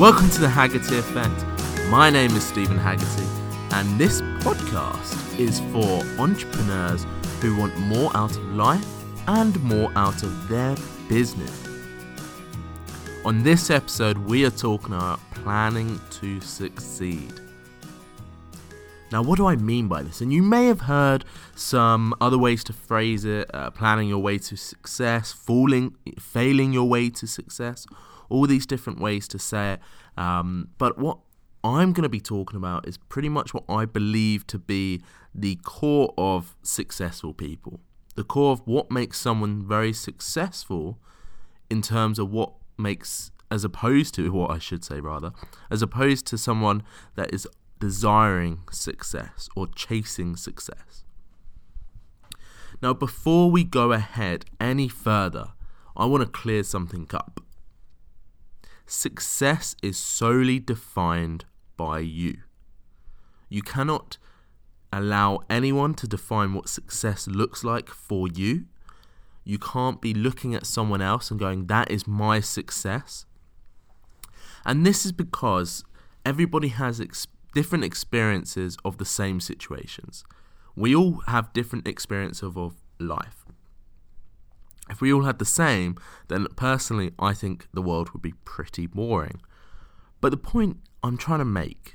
Welcome to The Haggerty Effect. My name is Stephen Haggerty, and this podcast is for entrepreneurs who want more out of life and more out of their business. On this episode, we are talking about planning to succeed. Now, what do I mean by this? And you may have heard some other ways to phrase it, planning your way to success, failing your way to success, all these different ways to say it. But what I'm going to be talking about is pretty much what I believe to be the core of successful people, the core of what makes someone very successful in terms of what makes, as opposed to someone that is desiring success or chasing success. Now, before we go ahead any further, I want to clear something up. Success is solely defined by you. You cannot allow anyone to define what success looks like for you. You can't be looking at someone else and going, that is my success. And this is because everybody has different experiences of the same situations. We all have different experiences of life. If we all had the same, then personally, I think the world would be pretty boring. But the point I'm trying to make,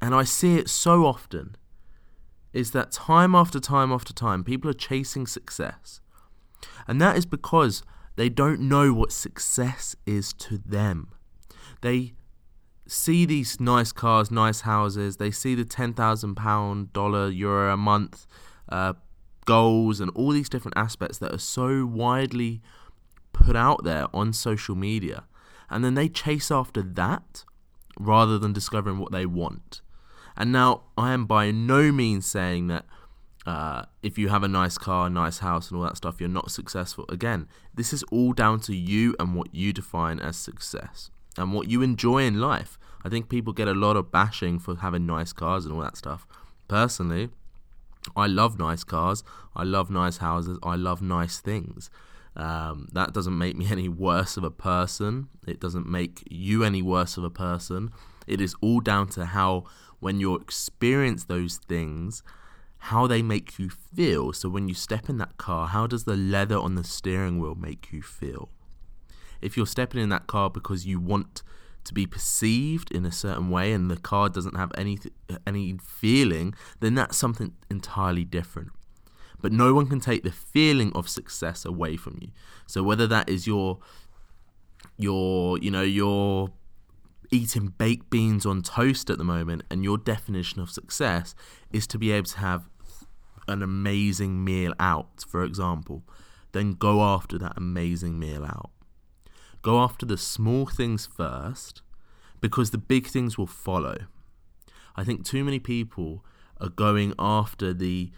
and I see it so often, is that time after time after time, people are chasing success. And that is because they don't know what success is to them. They see these nice cars, nice houses, they see the £10,000, dollar, euro a month goals and all these different aspects that are so widely put out there on social media. And then they chase after that rather than discovering what they want. And now I am by no means saying that if you have a nice car, nice house and all that stuff, you're not successful. Again, this is all down to you and what you define as success and what you enjoy in life. I think people get a lot of bashing for having nice cars and all that stuff. Personally, I love nice cars, I love nice houses, I love nice things. That doesn't make me any worse of a person. It doesn't make you any worse of a person. It is all down to how, when you experience those things, how they make you feel. So when you step in that car, how does the leather on the steering wheel make you feel? If you're stepping in that car because you want to be perceived in a certain way and the car doesn't have any feeling, then that's something entirely different. But no one can take the feeling of success away from you. So whether that is you're eating baked beans on toast at the moment, and your definition of success is to be able to have an amazing meal out, for example, then go after that amazing meal out. Go after the small things first, because the big things will follow. I think too many people are going after the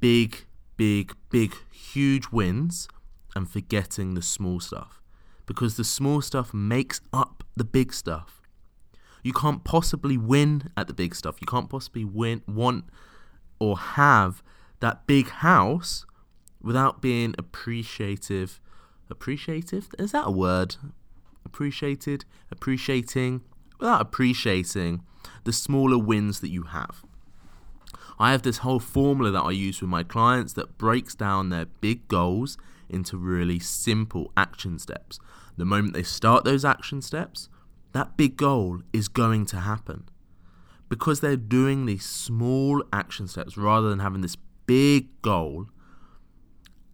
big, huge wins and forgetting the small stuff, because the small stuff makes up the big stuff. You can't possibly win at the big stuff. You can't possibly want or have that big house without being appreciative. Appreciative? Is that a word? Appreciated? Appreciating? Without appreciating the smaller wins that you have. I have this whole formula that I use with my clients that breaks down their big goals into really simple action steps. The moment they start those action steps, that big goal is going to happen, because they're doing these small action steps rather than having this big goal.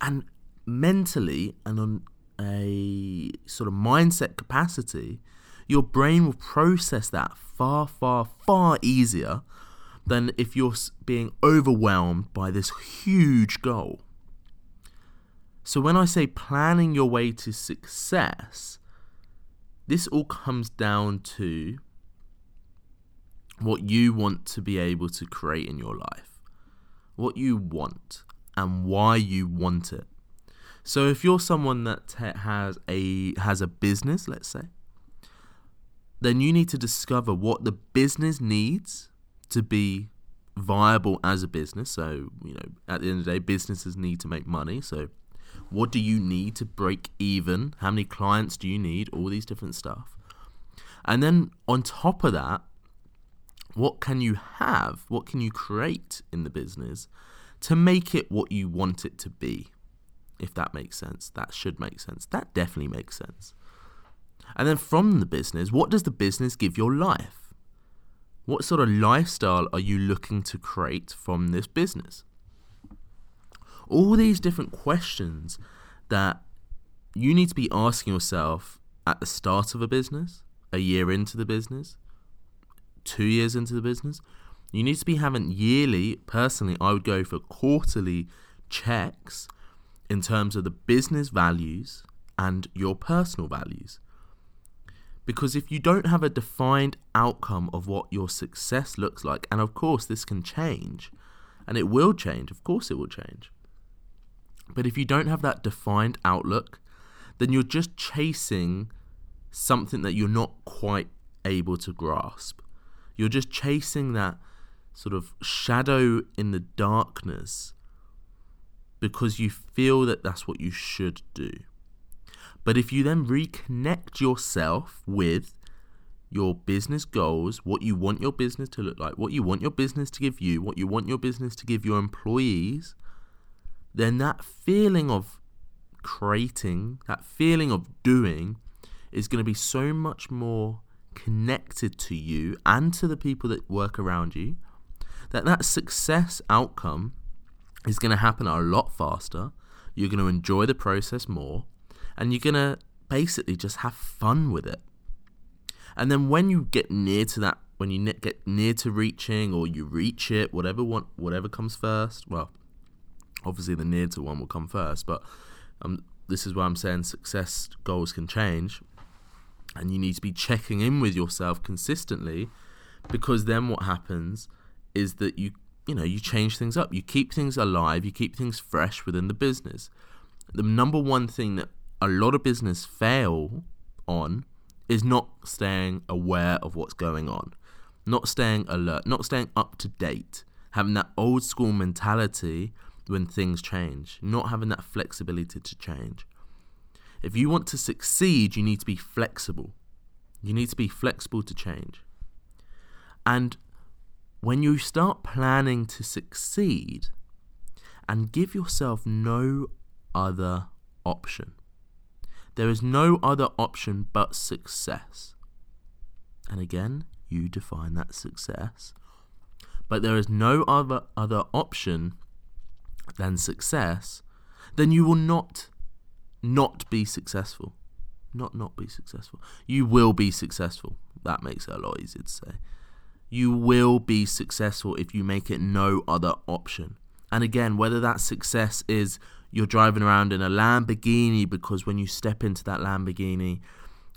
And mentally and on a sort of mindset capacity, your brain will process that far, far, far easier than if you're being overwhelmed by this huge goal. So when I say planning your way to success, this all comes down to what you want to be able to create in your life, what you want and why you want it. So if you're someone that has a business, let's say, then you need to discover what the business needs to be viable as a business. So, at the end of the day, businesses need to make money. So what do you need to break even? How many clients do you need? All these different stuff. And then on top of that, what can you have? What can you create in the business to make it what you want it to be? If that makes sense. That should make sense. That definitely makes sense. And then from the business, what does the business give your life? What sort of lifestyle are you looking to create from this business? All these different questions that you need to be asking yourself at the start of a business, a year into the business, 2 years into the business. You need to be having yearly, personally, I would go for quarterly checks in terms of the business values and your personal values. Because if you don't have a defined outcome of what your success looks like, and of course this can change, and it will change, of course it will change. But if you don't have that defined outlook, then you're just chasing something that you're not quite able to grasp. You're just chasing that sort of shadow in the darkness because you feel that that's what you should do. But if you then reconnect yourself with your business goals, what you want your business to look like, what you want your business to give you, what you want your business to give your employees, then that feeling of creating, that feeling of doing is going to be so much more connected to you and to the people that work around you, that that success outcome is going to happen a lot faster. You're going to enjoy the process more, and you're going to basically just have fun with it. And then when you get near to that, when you get near to reaching, or you reach it, whatever comes first, well, obviously the near to one will come first, but this is why I'm saying success goals can change, and you need to be checking in with yourself consistently, because then what happens is that you change things up, you keep things alive, you keep things fresh within the business. The number one thing that a lot of business fail on is not staying aware of what's going on, not staying alert, not staying up to date, having that old school mentality when things change, not having that flexibility to change. If you want to succeed, you need to be flexible. You need to be flexible to change. And when you start planning to succeed and give yourself no other option, there is no other option but success. And again, you define that success. But there is no other option than success, then you will not be successful. Not be successful. You will be successful. That makes it a lot easier to say. You will be successful if you make it no other option. And again, whether that success is you're driving around in a Lamborghini, because when you step into that Lamborghini,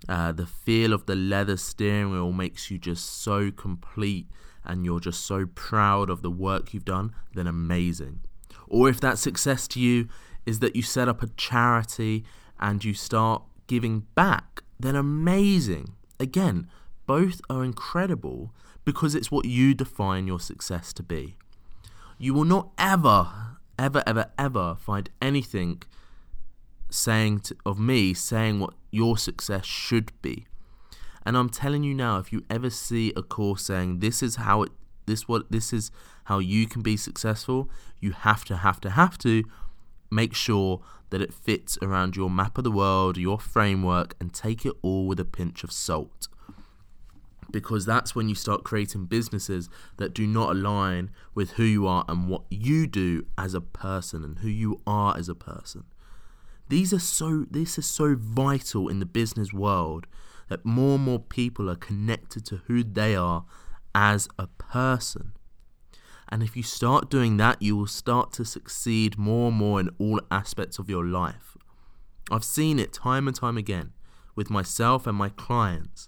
the feel of the leather steering wheel makes you just so complete and you're just so proud of the work you've done, then amazing. Or if that success to you is that you set up a charity and you start giving back, then amazing. Again, both are incredible because it's what you define your success to be. You will not ever find anything of me saying what your success should be. And I'm telling you now, if you ever see a course saying this is how you can be successful, you have to make sure that it fits around your map of the world, your framework, and take it all with a pinch of salt. Because that's when you start creating businesses that do not align with who you are and what you do as a person and who you are as a person. This is so vital in the business world, that more and more people are connected to who they are as a person. And if you start doing that, you will start to succeed more and more in all aspects of your life. I've seen it time and time again with myself and my clients.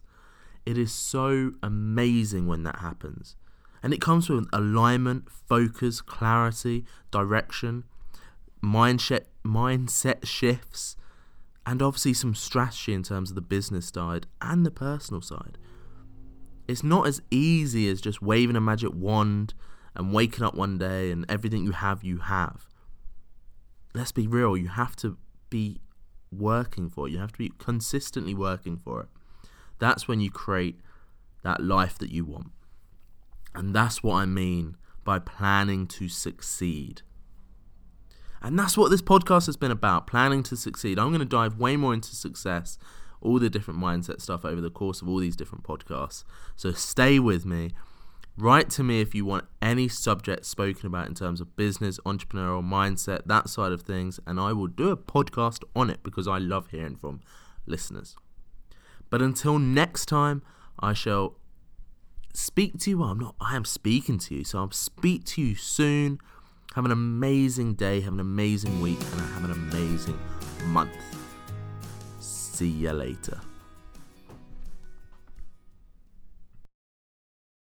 It is so amazing when that happens. And it comes with alignment, focus, clarity, direction, mindset shifts, and obviously some strategy in terms of the business side and the personal side. It's not as easy as just waving a magic wand and waking up one day and everything you have. Let's be real, you have to be working for it. You have to be consistently working for it. That's when you create that life that you want. And that's what I mean by planning to succeed. And that's what this podcast has been about, planning to succeed. I'm going to dive way more into success, all the different mindset stuff over the course of all these different podcasts. So stay with me. Write to me if you want any subject spoken about in terms of business, entrepreneurial mindset, that side of things, and I will do a podcast on it because I love hearing from listeners. But until next time, I shall speak to you. Well, I am speaking to you, so I'll speak to you soon. Have an amazing day, have an amazing week, and have an amazing month. See you later.